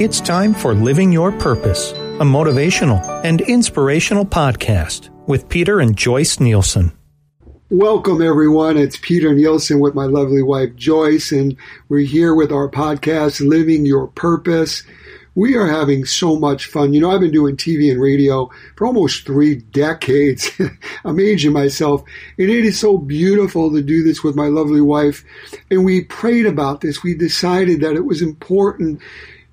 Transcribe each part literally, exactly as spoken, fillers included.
It's time for Living Your Purpose, a motivational and inspirational podcast with Peter and Joyce Nielsen. Welcome, everyone. It's Peter Nielsen with my lovely wife, Joyce, and we're here with our podcast, Living Your Purpose. We are having so much fun. You know, I've been doing T V and radio for almost three decades. I'm aging myself. And it is so beautiful to do this with my lovely wife. And we prayed about this. We decided that it was important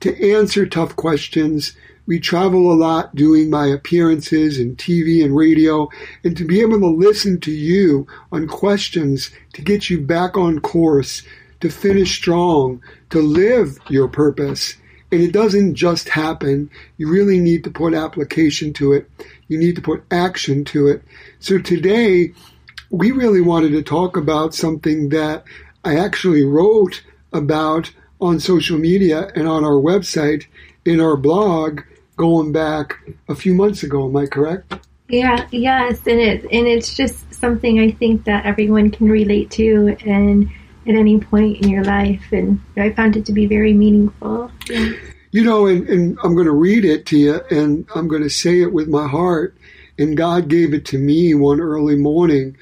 to answer tough questions. We travel a lot doing my appearances in T V and radio, and to be able to listen to you on questions to get you back on course, to finish strong, to live your purpose. And it doesn't just happen. You really need to put application to it. You need to put action to it. So today, we really wanted to talk about something that I actually wrote about on social media and on our website in our blog going back a few months ago. Am I correct? Yeah, yes. And, it, and it's just something I think that everyone can relate to and at any point in your life. And I found it to be very meaningful. Yeah. You know, and, and I'm going to read it to you and I'm going to say it with my heart. And God gave it to me one early morning.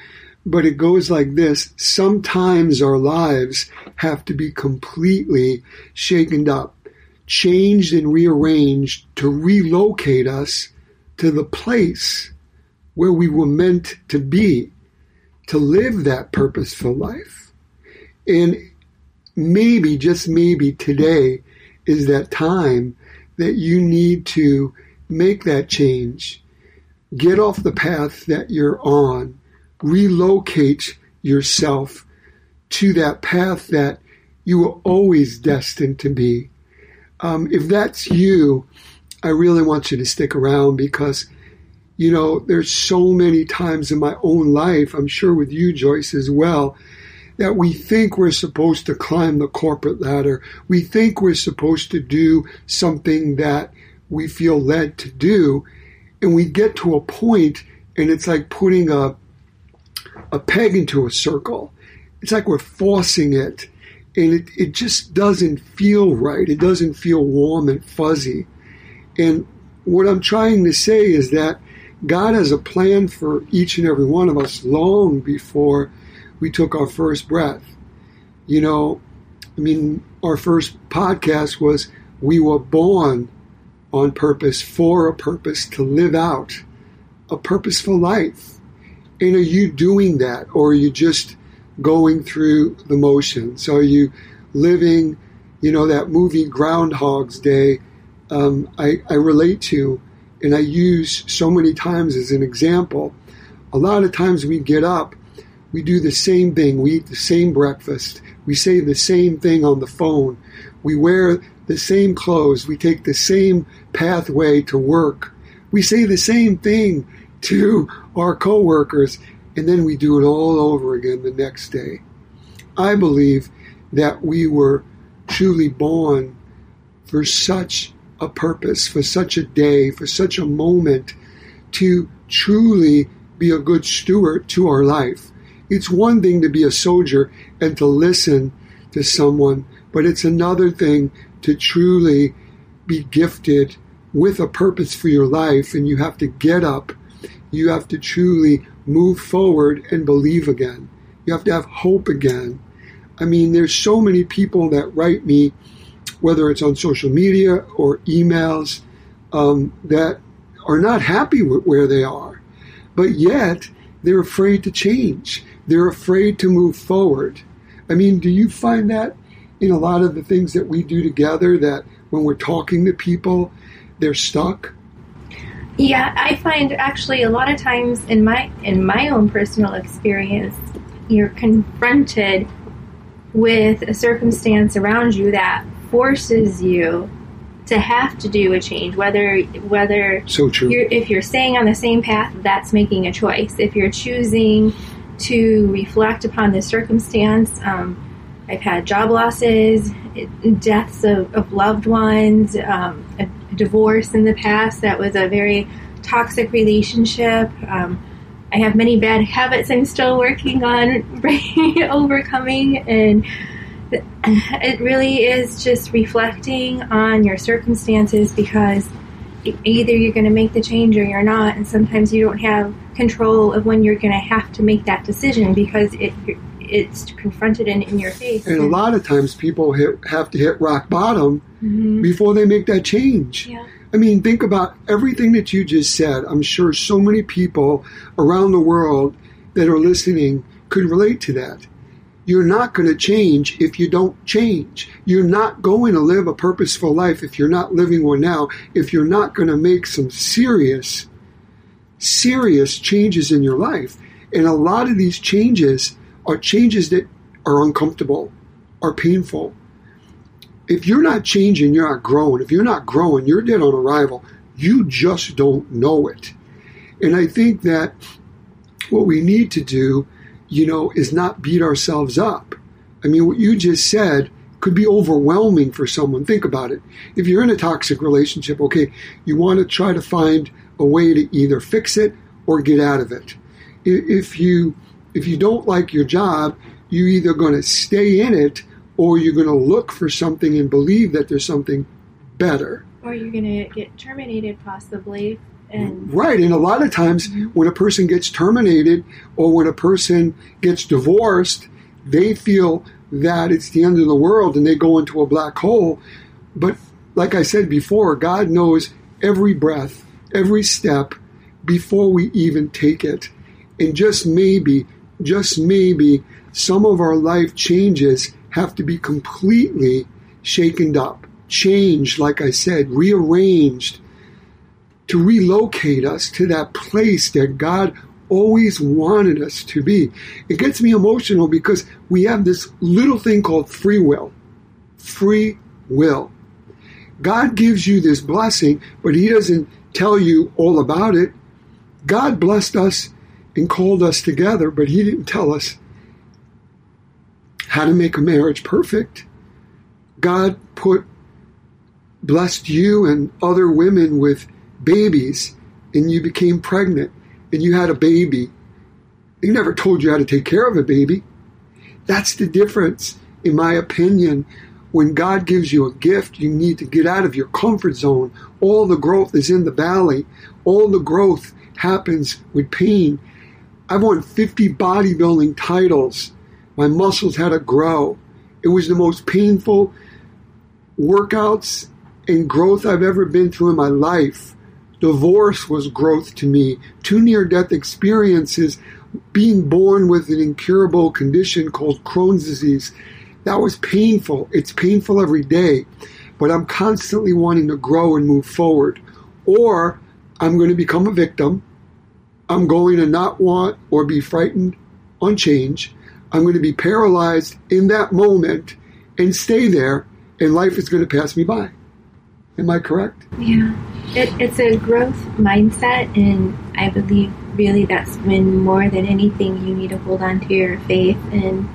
But it goes like this. Sometimes our lives have to be completely shaken up, changed and rearranged to relocate us to the place where we were meant to be, to live that purposeful life. And maybe, just maybe today is that time that you need to make that change. Get off the path that you're on. Relocate yourself to that path that you were always destined to be. Um, if that's you, I really want you to stick around because, you know, there's so many times in my own life, I'm sure with you, Joyce, as well, that we think we're supposed to climb the corporate ladder. We think we're supposed to do something that we feel led to do. And we get to a point and it's like putting a a peg into a circle. It's like we're forcing it, and it, it just doesn't feel right. It doesn't feel warm and fuzzy. And what I'm trying to say is that God has a plan for each and every one of us long before we took our first breath. You know, I mean, our first podcast was we were born on purpose, for a purpose, to live out a purposeful life. And are you doing that, or are you just going through the motions? Are you living, you know, that movie Groundhog's Day? Um, I, I relate to, and I use so many times as an example. A lot of times we get up, we do the same thing, we eat the same breakfast, we say the same thing on the phone, we wear the same clothes, we take the same pathway to work, we say the same thing to our coworkers, and then we do it all over again the next day. I believe that we were truly born for such a purpose, for such a day, for such a moment, to truly be a good steward to our life. It's one thing to be a soldier and to listen to someone, but it's another thing to truly be gifted with a purpose for your life, and you have to get up. You have to truly move forward and believe again. You have to have hope again. I mean, there's so many people that write me, whether it's on social media or emails, um, that are not happy with where they are. But yet, they're afraid to change. They're afraid to move forward. I mean, do you find that in a lot of the things that we do together, that when we're talking to people, they're stuck? Yeah, I find actually a lot of times in my in my own personal experience, you're confronted with a circumstance around you that forces you to have to do a change. Whether whether so true. You're, if you're staying on the same path, that's making a choice. If you're choosing to reflect upon the circumstance, um, I've had job losses, deaths of, of loved ones, um, a divorce in the past that was a very toxic relationship. Um, I have many bad habits I'm still working on overcoming, and it really is just reflecting on your circumstances, because either you're going to make the change or you're not, and sometimes you don't have control of when you're going to have to make that decision because it it's confronted in, in your face. And a lot of times people hit, have to hit rock bottom mm-hmm. before they make that change. Yeah. I mean, think about everything that you just said. I'm sure so many people around the world that are listening could relate to that. You're not going to change if you don't change. You're not going to live a purposeful life if you're not living one now, if you're not going to make some serious, serious changes in your life. And a lot of these changes are changes that are uncomfortable, are painful. If you're not changing, you're not growing. If you're not growing, you're dead on arrival. You just don't know it. And I think that what we need to do, you know, is not beat ourselves up. I mean, what you just said could be overwhelming for someone. Think about it. If you're in a toxic relationship, okay, you want to try to find a way to either fix it or get out of it. If you if you don't like your job, you're either going to stay in it or you're going to look for something and believe that there's something better. Or you're going to get terminated possibly. And right, and a lot of times when a person gets terminated or when a person gets divorced, they feel that it's the end of the world and they go into a black hole. But like I said before, God knows every breath, every step before we even take it. And just maybe, just maybe, some of our life changes have to be completely shaken up, changed, like I said, rearranged, to relocate us to that place that God always wanted us to be. It gets me emotional because we have this little thing called free will. Free will. God gives you this blessing, but He doesn't tell you all about it. God blessed us and called us together, but He didn't tell us how to make a marriage perfect. God put, blessed you and other women with babies, and you became pregnant, and you had a baby. He never told you how to take care of a baby. That's the difference, in my opinion. When God gives you a gift, you need to get out of your comfort zone. All the growth is in the valley. All the growth happens with pain. I won fifty bodybuilding titles. My muscles had to grow. It was the most painful workouts and growth I've ever been through in my life. Divorce was growth to me. Two near-death experiences, being born with an incurable condition called Crohn's disease. That was painful. It's painful every day. But I'm constantly wanting to grow and move forward. Or I'm going to become a victim. I'm going to not want or be frightened on change. I'm going to be paralyzed in that moment and stay there, and life is going to pass me by. Am I correct? Yeah. It, it's a growth mindset, and I believe really that's when more than anything you need to hold on to your faith and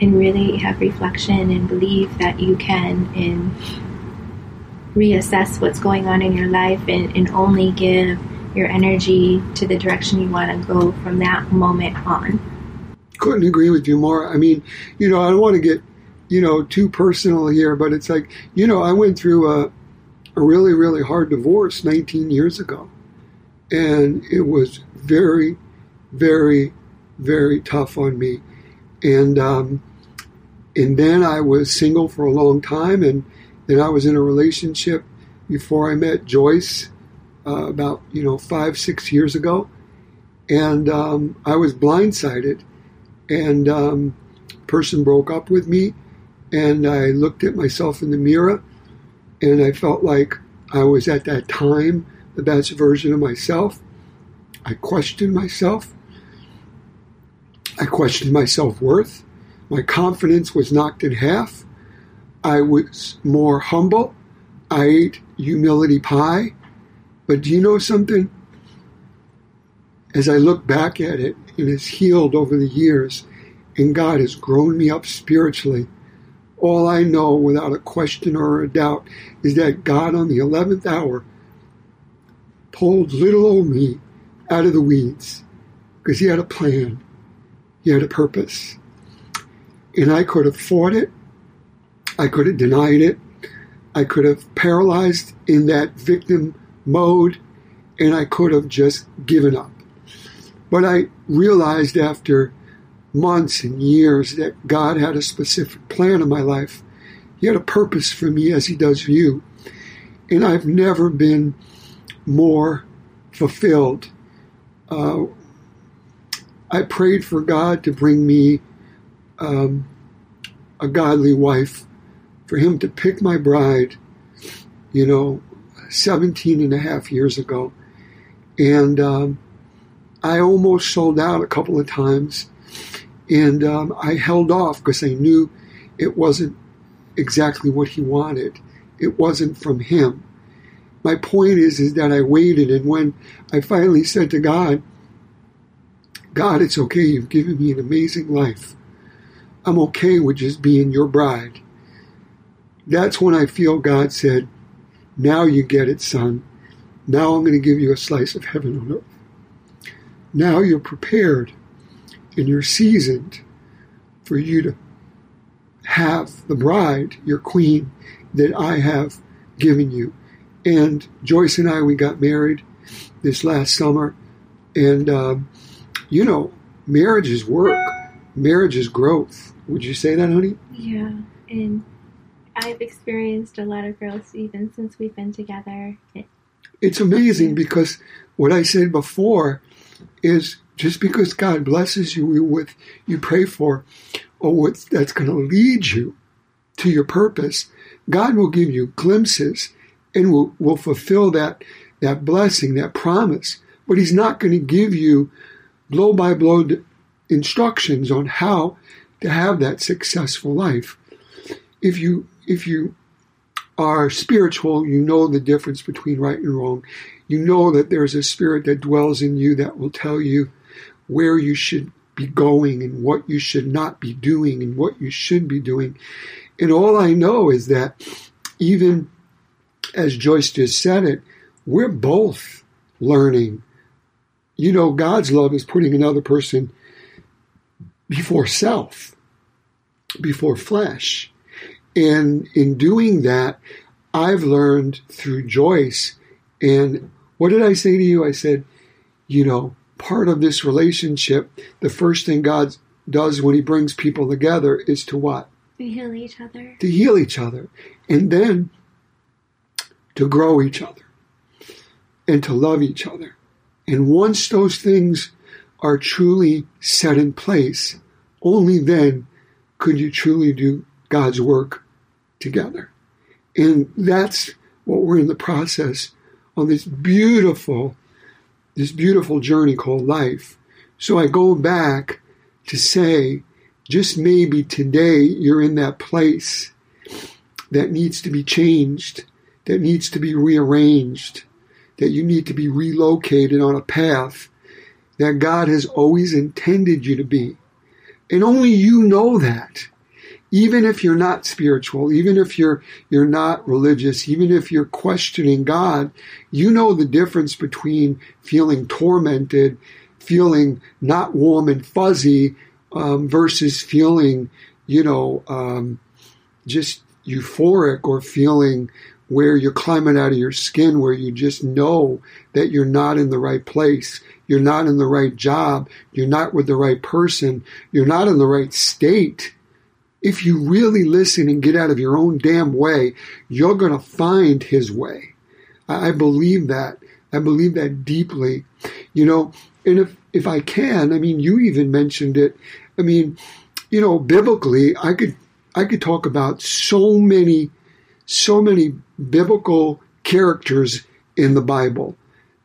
and really have reflection and believe that you can, and reassess what's going on in your life, and, and only give your energy to the direction you want to go from that moment on. Couldn't agree with you more. I mean, you know, I don't want to get, you know, too personal here, but it's like, you know, I went through a a really, really hard divorce nineteen years ago. And it was very, very, very tough on me. And um, and then I was single for a long time. And then I was in a relationship before I met Joyce uh, about, you know, five, six years ago. And um, I was blindsided. And um, person broke up with me. And I looked at myself in the mirror, and I felt like I was at that time the best version of myself. I questioned myself. I questioned my self-worth. My confidence was knocked in half. I was more humble. I ate humility pie. But do you know something? As I look back at it, it has healed over the years, and God has grown me up spiritually. All I know without a question or a doubt is that God on the eleventh hour pulled little old me out of the weeds because He had a plan. He had a purpose. And I could have fought it. I could have denied it. I could have paralyzed in that victim mode, and I could have just given up. But I realized after months and years that God had a specific plan in my life. He had a purpose for me as he does for you. And I've never been more fulfilled. Uh, I prayed for God to bring me um, a godly wife, for him to pick my bride, you know, seventeen and a half years ago. And um, I almost sold out a couple of times. And um, I held off because I knew it wasn't exactly what he wanted. It wasn't from him. My point is, is that I waited, and when I finally said to God, God, it's okay, you've given me an amazing life. I'm okay with just being your bride. That's when I feel God said, now you get it, son. Now I'm going to give you a slice of heaven on earth. Now you're prepared and you're seasoned for you to have the bride, your queen, that I have given you. And Joyce and I, we got married this last summer. And, um, you know, marriage is work. Marriage is growth. Would you say that, honey? Yeah. And I've experienced a lot of growth even since we've been together. It's amazing because what I said before is just because God blesses you with what you pray for or what that's going to lead you to your purpose, God will give you glimpses and will, will fulfill that, that blessing, that promise. But he's not going to give you blow-by-blow instructions on how to have that successful life. If you if you are spiritual, you know the difference between right and wrong. You know that there's a spirit that dwells in you that will tell you where you should be going and what you should not be doing and what you should be doing. And all I know is that even as Joyce just said it, we're both learning. You know, God's love is putting another person before self, before flesh. And in doing that, I've learned through Joyce. And what did I say to you? I said, you know, part of this relationship, the first thing God does when he brings people together is to what? To heal each other. To heal each other. And then to grow each other and to love each other. And once those things are truly set in place, only then could you truly do God's work together. And that's what we're in the process on this beautiful, this beautiful journey called life. So I go back to say, just maybe today you're in that place that needs to be changed, that needs to be rearranged, that you need to be relocated on a path that God has always intended you to be. And only you know that. Even if you're not spiritual, even if you're you're not religious, even if you're questioning God, you know the difference between feeling tormented, feeling not warm and fuzzy, um, versus feeling, you know, um, just euphoric or feeling where you're climbing out of your skin, where you just know that you're not in the right place, you're not in the right job, you're not with the right person, you're not in the right state. If you really listen and get out of your own damn way, you're going to find his way. I believe that. I believe that deeply. You know, and if, if I can, I mean, you even mentioned it. I mean, you know, biblically, I could, I could talk about so many, so many biblical characters in the Bible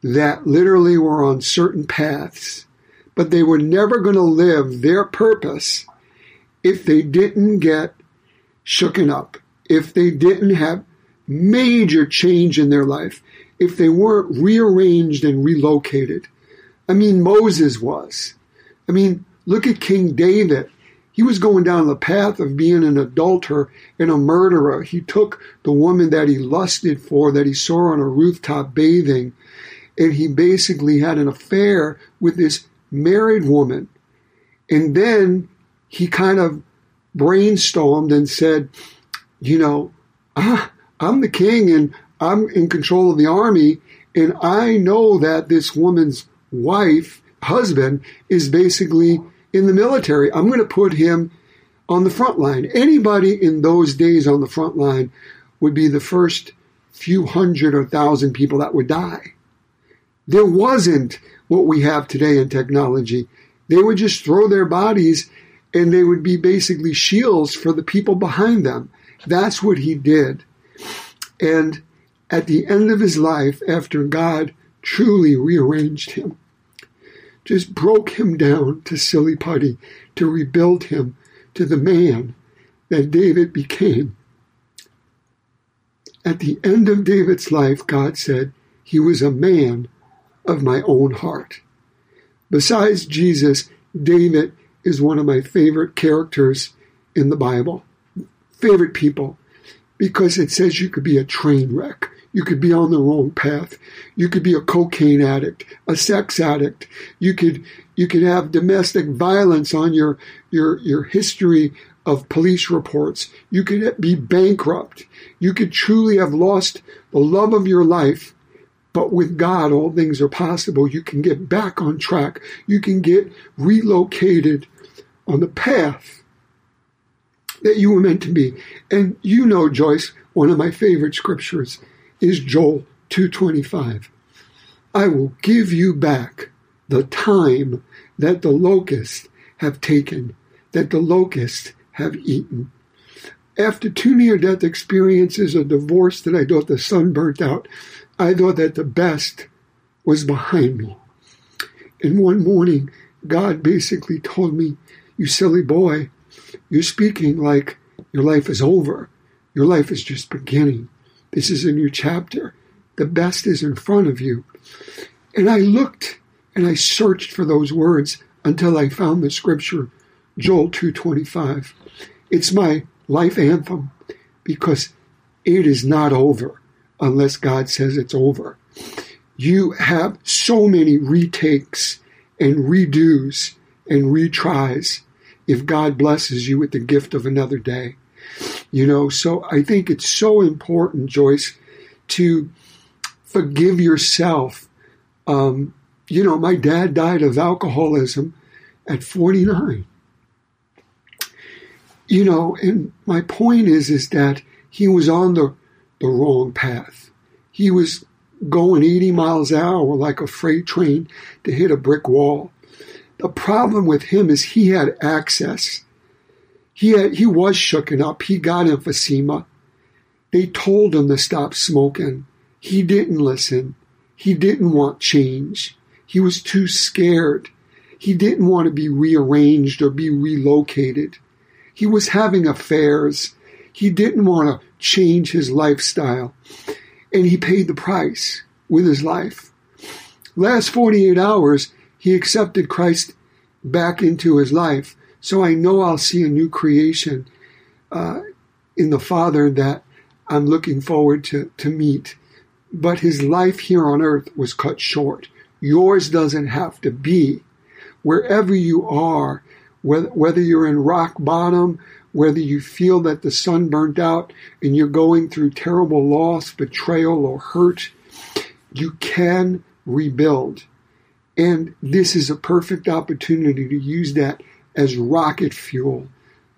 that literally were on certain paths, but they were never going to live their purpose if they didn't get shooken up, if they didn't have major change in their life, if they weren't rearranged and relocated. I mean, Moses was. I mean, look at King David. He was going down the path of being an adulterer and a murderer. He took the woman that he lusted for, that he saw on a rooftop bathing, and he basically had an affair with this married woman. And then he kind of brainstormed and said, you know, ah, I'm the king and I'm in control of the army, and I know that this woman's wife, husband, is basically in the military. I'm going to put him on the front line. Anybody in those days on the front line would be the first few hundred or thousand people that would die. There wasn't what we have today in technology. They would just throw their bodies and they would be basically shields for the people behind them. That's what he did. And at the end of his life, after God truly rearranged him, just broke him down to silly putty, to rebuild him to the man that David became. At the end of David's life, God said, he was a man of my own heart. Besides Jesus, David is one of my favorite characters in the Bible, favorite people, because it says you could be a train wreck. You could be on the wrong path. You could be a cocaine addict, a sex addict. You could you could have domestic violence on your your your history of police reports. You could be bankrupt. You could truly have lost the love of your life. But with God, all things are possible. You can get back on track. You can get relocated on the path that you were meant to be. And you know, Joyce, one of my favorite scriptures is Joel two twenty-five. I will give you back the time that the locusts have taken, that the locusts have eaten. After two near-death experiences, a divorce that I thought the sun burnt out, I thought that the best was behind me. And one morning, God basically told me, you silly boy, you're speaking like your life is over. Your life is just beginning. This is a new chapter. The best is in front of you. And I looked and I searched for those words until I found the scripture, Joel two twenty-five. It's my life anthem because it is not over unless God says it's over. You have so many retakes and redos and retries if God blesses you with the gift of another day. You know, so I think it's so important, Joyce, to forgive yourself. Um, you know, my dad died of alcoholism at forty-nine. You know, and my point is, is that he was on the, the wrong path. He was going eighty miles an hour like a freight train to hit a brick wall. The problem with him is he had access. He had, he was shooken up. He got emphysema. They told him to stop smoking. He didn't listen. He didn't want change. He was too scared. He didn't want to be rearranged or be relocated. He was having affairs. He didn't want to change his lifestyle. And he paid the price with his life. Last forty-eight hours, he accepted Christ back into his life. So I know I'll see a new creation uh, in the Father that I'm looking forward to, to meet. But his life here on earth was cut short. Yours doesn't have to be. Wherever you are, whether, whether you're in rock bottom, whether you feel that the sun burnt out and you're going through terrible loss, betrayal, or hurt, you can rebuild. And this is a perfect opportunity to use that as rocket fuel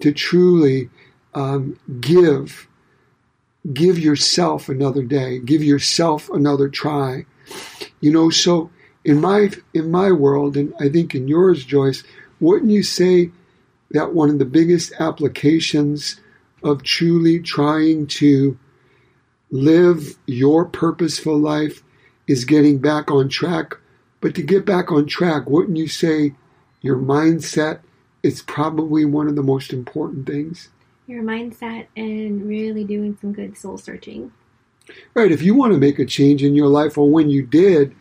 to truly um, give, give yourself another day, give yourself another try. You know, so in my in my world, and I think in yours, Joyce, wouldn't you say that one of the biggest applications of truly trying to live your purposeful life is getting back on track? But to get back on track, wouldn't you say your mindset? It's probably one of the most important things. Your mindset and really doing some good soul searching. Right. If you want to make a change in your life, or when you did,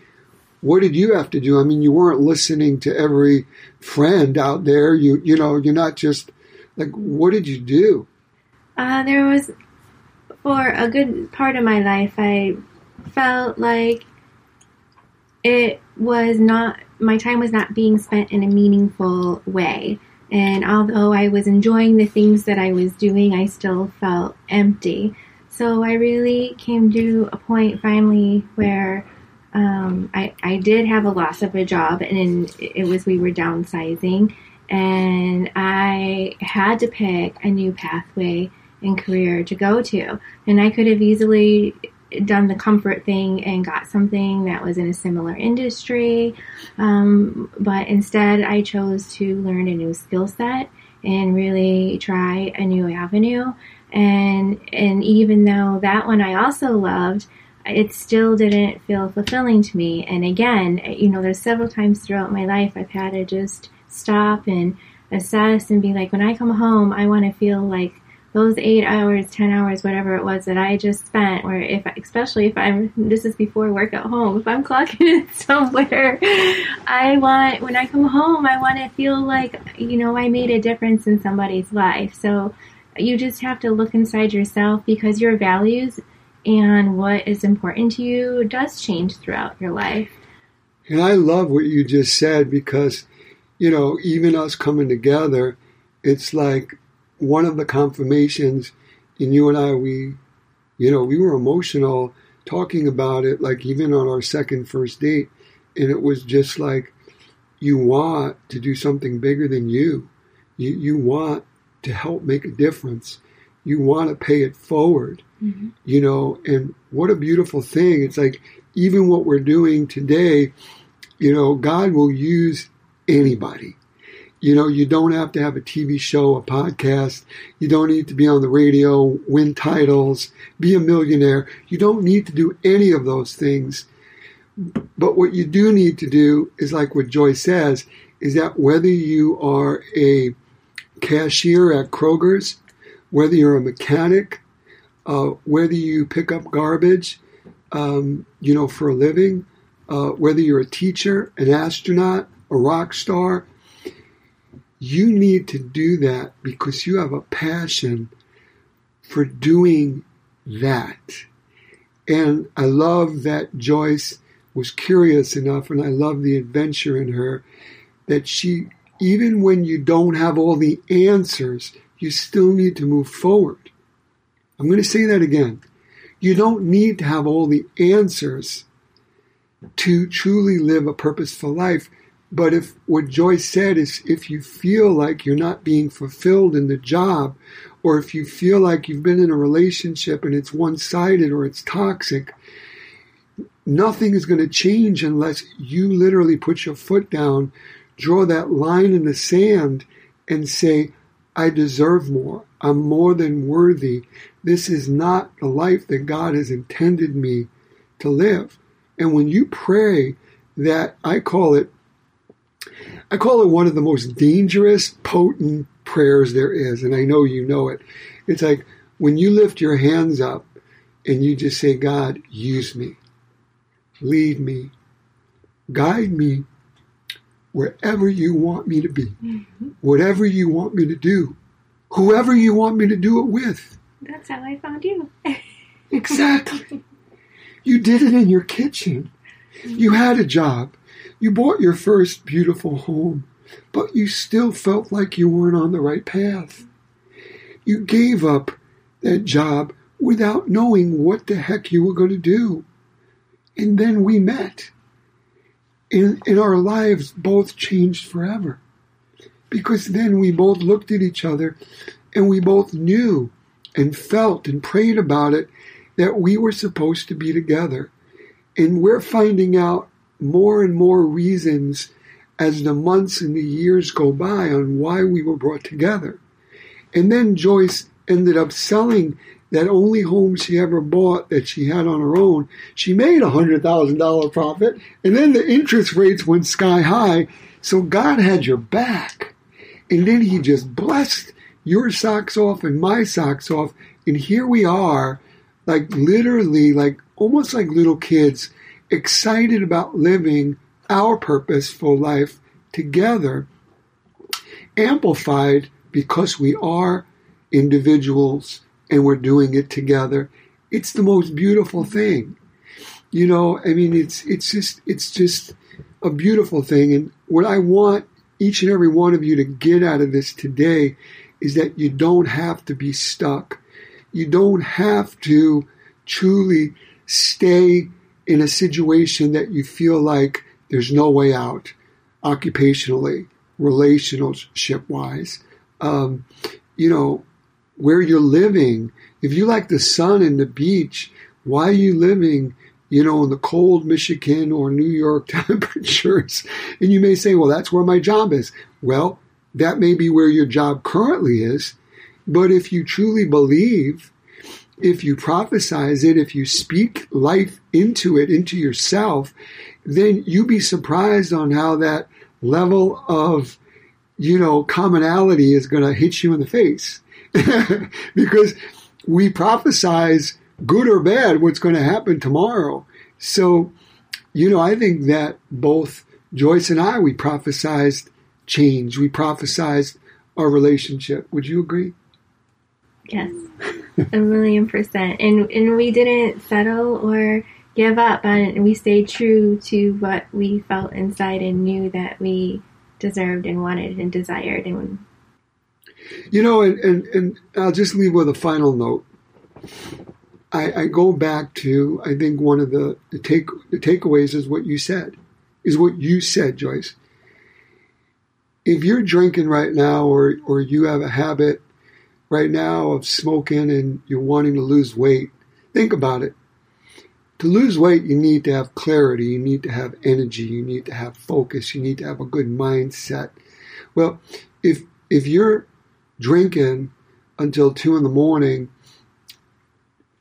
what did you have to do? I mean, you weren't listening to every friend out there. You you know, you're not just like, what did you do? Uh, there was, for a good part of my life, I felt like it was not, my time was not being spent in a meaningful way. And although I was enjoying the things that I was doing, I still felt empty. So I really came to a point finally where um, I, I did have a loss of a job, and it was we were downsizing, and I had to pick a new pathway and career to go to. And I could have easily done the comfort thing and got something that was in a similar industry. Um, but instead I chose to learn a new skill set and really try a new avenue. And, and even though that one I also loved, it still didn't feel fulfilling to me. And again, you know, there's several times throughout my life I've had to just stop and assess and be like, when I come home, I want to feel like those eight hours, ten hours, whatever it was that I just spent, where if, especially if I'm, this is before work at home, if I'm clocking in somewhere, I want, when I come home, I want to feel like, you know, I made a difference in somebody's life. So you just have to look inside yourself, because your values and what is important to you does change throughout your life. And I love what you just said, because, you know, even us coming together, it's like, one of the confirmations in you and I, we, you know, we were emotional talking about it, like even on our second first date. And it was just like, you want to do something bigger than you. You, you want to help make a difference. You want to pay it forward, mm-hmm. you know, and what a beautiful thing. It's like, even what we're doing today, you know, God will use anybody. You know, you don't have to have a T V show, a podcast. You don't need to be on the radio, win titles, be a millionaire. You don't need to do any of those things. But what you do need to do is, like what Joyce says, is that whether you are a cashier at Kroger's, whether you're a mechanic, uh, whether you pick up garbage, um, you know, for a living, uh, whether you're a teacher, an astronaut, a rock star, you need to do that because you have a passion for doing that. And I love that Joyce was curious enough, and I love the adventure in her, that she, even when you don't have all the answers, you still need to move forward. I'm going to say that again. You don't need to have all the answers to truly live a purposeful life. But if what Joyce said is, if you feel like you're not being fulfilled in the job, or if you feel like you've been in a relationship and it's one-sided or it's toxic, nothing is going to change unless you literally put your foot down, draw that line in the sand, and say, I deserve more. I'm more than worthy. This is not the life that God has intended me to live. And when you pray that, I call it, I call it one of the most dangerous, potent prayers there is, and I know you know it. It's like when you lift your hands up and you just say, God, use me, lead me, guide me wherever you want me to be, mm-hmm. whatever you want me to do, whoever you want me to do it with. That's how I found you. Exactly. You did it in your kitchen. You had a job. You bought your first beautiful home, but you still felt like you weren't on the right path. You gave up that job without knowing what the heck you were going to do. And then we met. And, and our lives both changed forever. Because then we both looked at each other and we both knew and felt and prayed about it that we were supposed to be together. And we're finding out more and more reasons as the months and the years go by on why we were brought together. And then Joyce ended up selling that only home she ever bought that she had on her own. She made a one hundred thousand dollars profit, and then the interest rates went sky high. So God had your back. And then he just blessed your socks off and my socks off. And here we are, like literally, like almost like little kids, excited about living our purposeful life together, amplified because we are individuals and we're doing it together. It's the most beautiful thing. You know, I mean, it's it's just it's just a beautiful thing. And what I want each and every one of you to get out of this today is that you don't have to be stuck. You don't have to truly stay in a situation that you feel like there's no way out, occupationally, relationship-wise. Um, you know, where you're living, if you like the sun and the beach, why are you living, you know, in the cold Michigan or New York temperatures? And you may say, well, that's where my job is. Well, that may be where your job currently is. But if you truly believe, if you prophesize it, if you speak life into it, into yourself, then you'd be surprised on how that level of, you know, commonality is going to hit you in the face. Because we prophesize good or bad what's going to happen tomorrow. So, you know, I think that both Joyce and I, we prophesized change. We prophesized our relationship. Would you agree? Yes, a million percent. And and we didn't settle or give up, and we stayed true to what we felt inside and knew that we deserved and wanted and desired. And you know, and, and, and I'll just leave with a final note. I, I go back to, I think one of the, the take the takeaways is what you said, is what you said, Joyce. If you're drinking right now, or or you have a habit right now of smoking and you're wanting to lose weight, think about it. To lose weight, you need to have clarity, you need to have energy, you need to have focus, you need to have a good mindset. Well, if if you're drinking until two in the morning,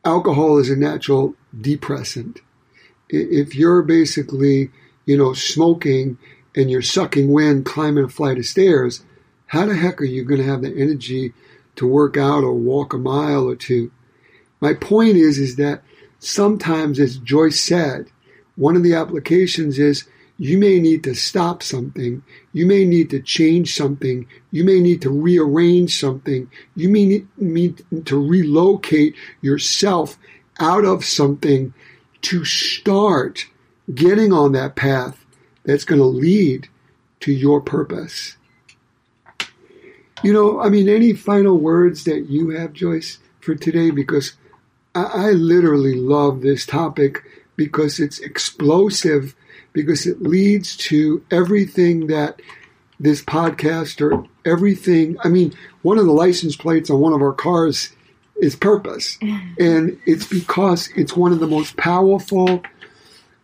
alcohol is a natural depressant. If you're basically, you know, smoking and you're sucking wind, climbing a flight of stairs, how the heck are you going to have the energy to work out or walk a mile or two? My point is, is that sometimes, as Joyce said, one of the applications is you may need to stop something. You may need to change something. You may need to rearrange something. You may need to relocate yourself out of something to start getting on that path that's going to lead to your purpose. You know, I mean, any final words that you have, Joyce, for today? Because I, I literally love this topic, because it's explosive, because it leads to everything that this podcast or everything. I mean, one of the license plates on one of our cars is purpose. And it's because it's one of the most powerful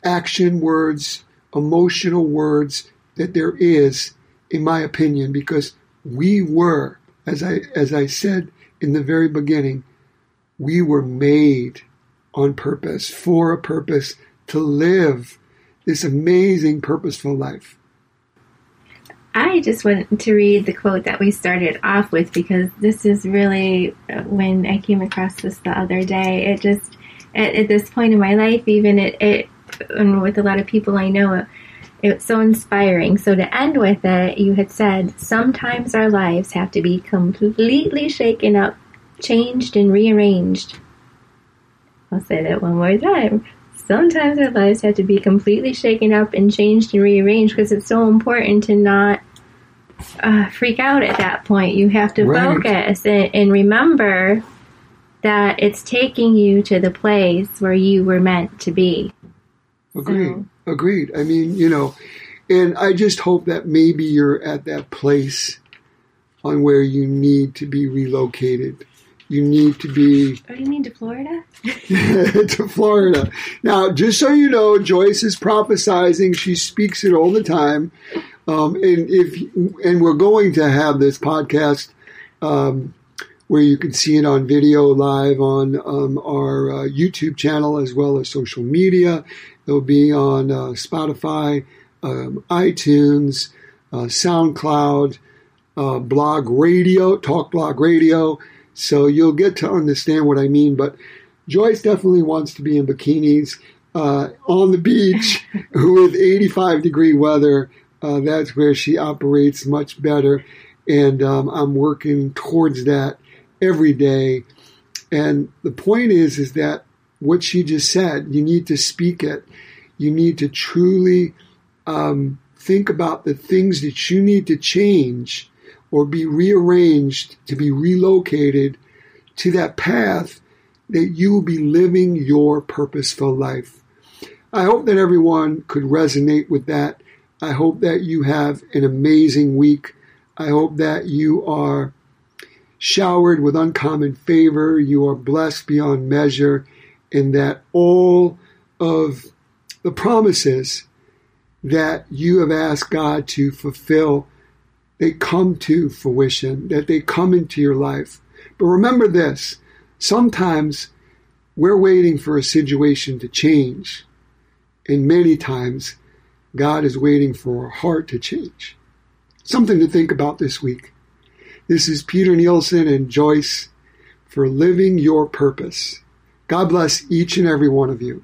action words, emotional words that there is, in my opinion, because we were, as I as I said in the very beginning, we were made on purpose, for a purpose, to live this amazing, purposeful life. I just want to read the quote that we started off with, because this is really, when I came across this the other day, it just, at, at this point in my life, even it, it, and with a lot of people I know, it, it's so inspiring. So to end with it, you had said, sometimes our lives have to be completely shaken up, changed, and rearranged. I'll say that one more time. Sometimes our lives have to be completely shaken up and changed and rearranged, because it's so important to not uh, freak out at that point. You have to right. focus and, and remember that it's taking you to the place where you were meant to be. Agreed. So, Agreed. I mean, you know, and I just hope that maybe you're at that place on where you need to be relocated. You need to be... Oh, you mean to Florida? To Florida. Now, just so you know, Joyce is prophesizing. She speaks it all the time. Um, and if and we're going to have this podcast um, where you can see it on video live on um, our uh, YouTube channel, as well as social media. It'll be on uh, Spotify, um, iTunes, uh, SoundCloud, uh, Blog Radio, Talk Blog Radio. So you'll get to understand what I mean. But Joyce definitely wants to be in bikinis uh, on the beach with eighty-five degree weather. Uh, that's where she operates much better. And um, I'm working towards that every day. And the point is, is that what she just said, you need to speak it. You need to truly um, think about the things that you need to change or be rearranged to be relocated to that path that you will be living your purposeful life. I hope that everyone could resonate with that. I hope that you have an amazing week. I hope that you are showered with uncommon favor. You are blessed beyond measure, and that all of the promises that you have asked God to fulfill, they come to fruition, that they come into your life. But remember this, sometimes we're waiting for a situation to change, and many times God is waiting for our heart to change. Something to think about this week. This is Peter Nielsen and Joyce for Living Your Purpose. God bless each and every one of you.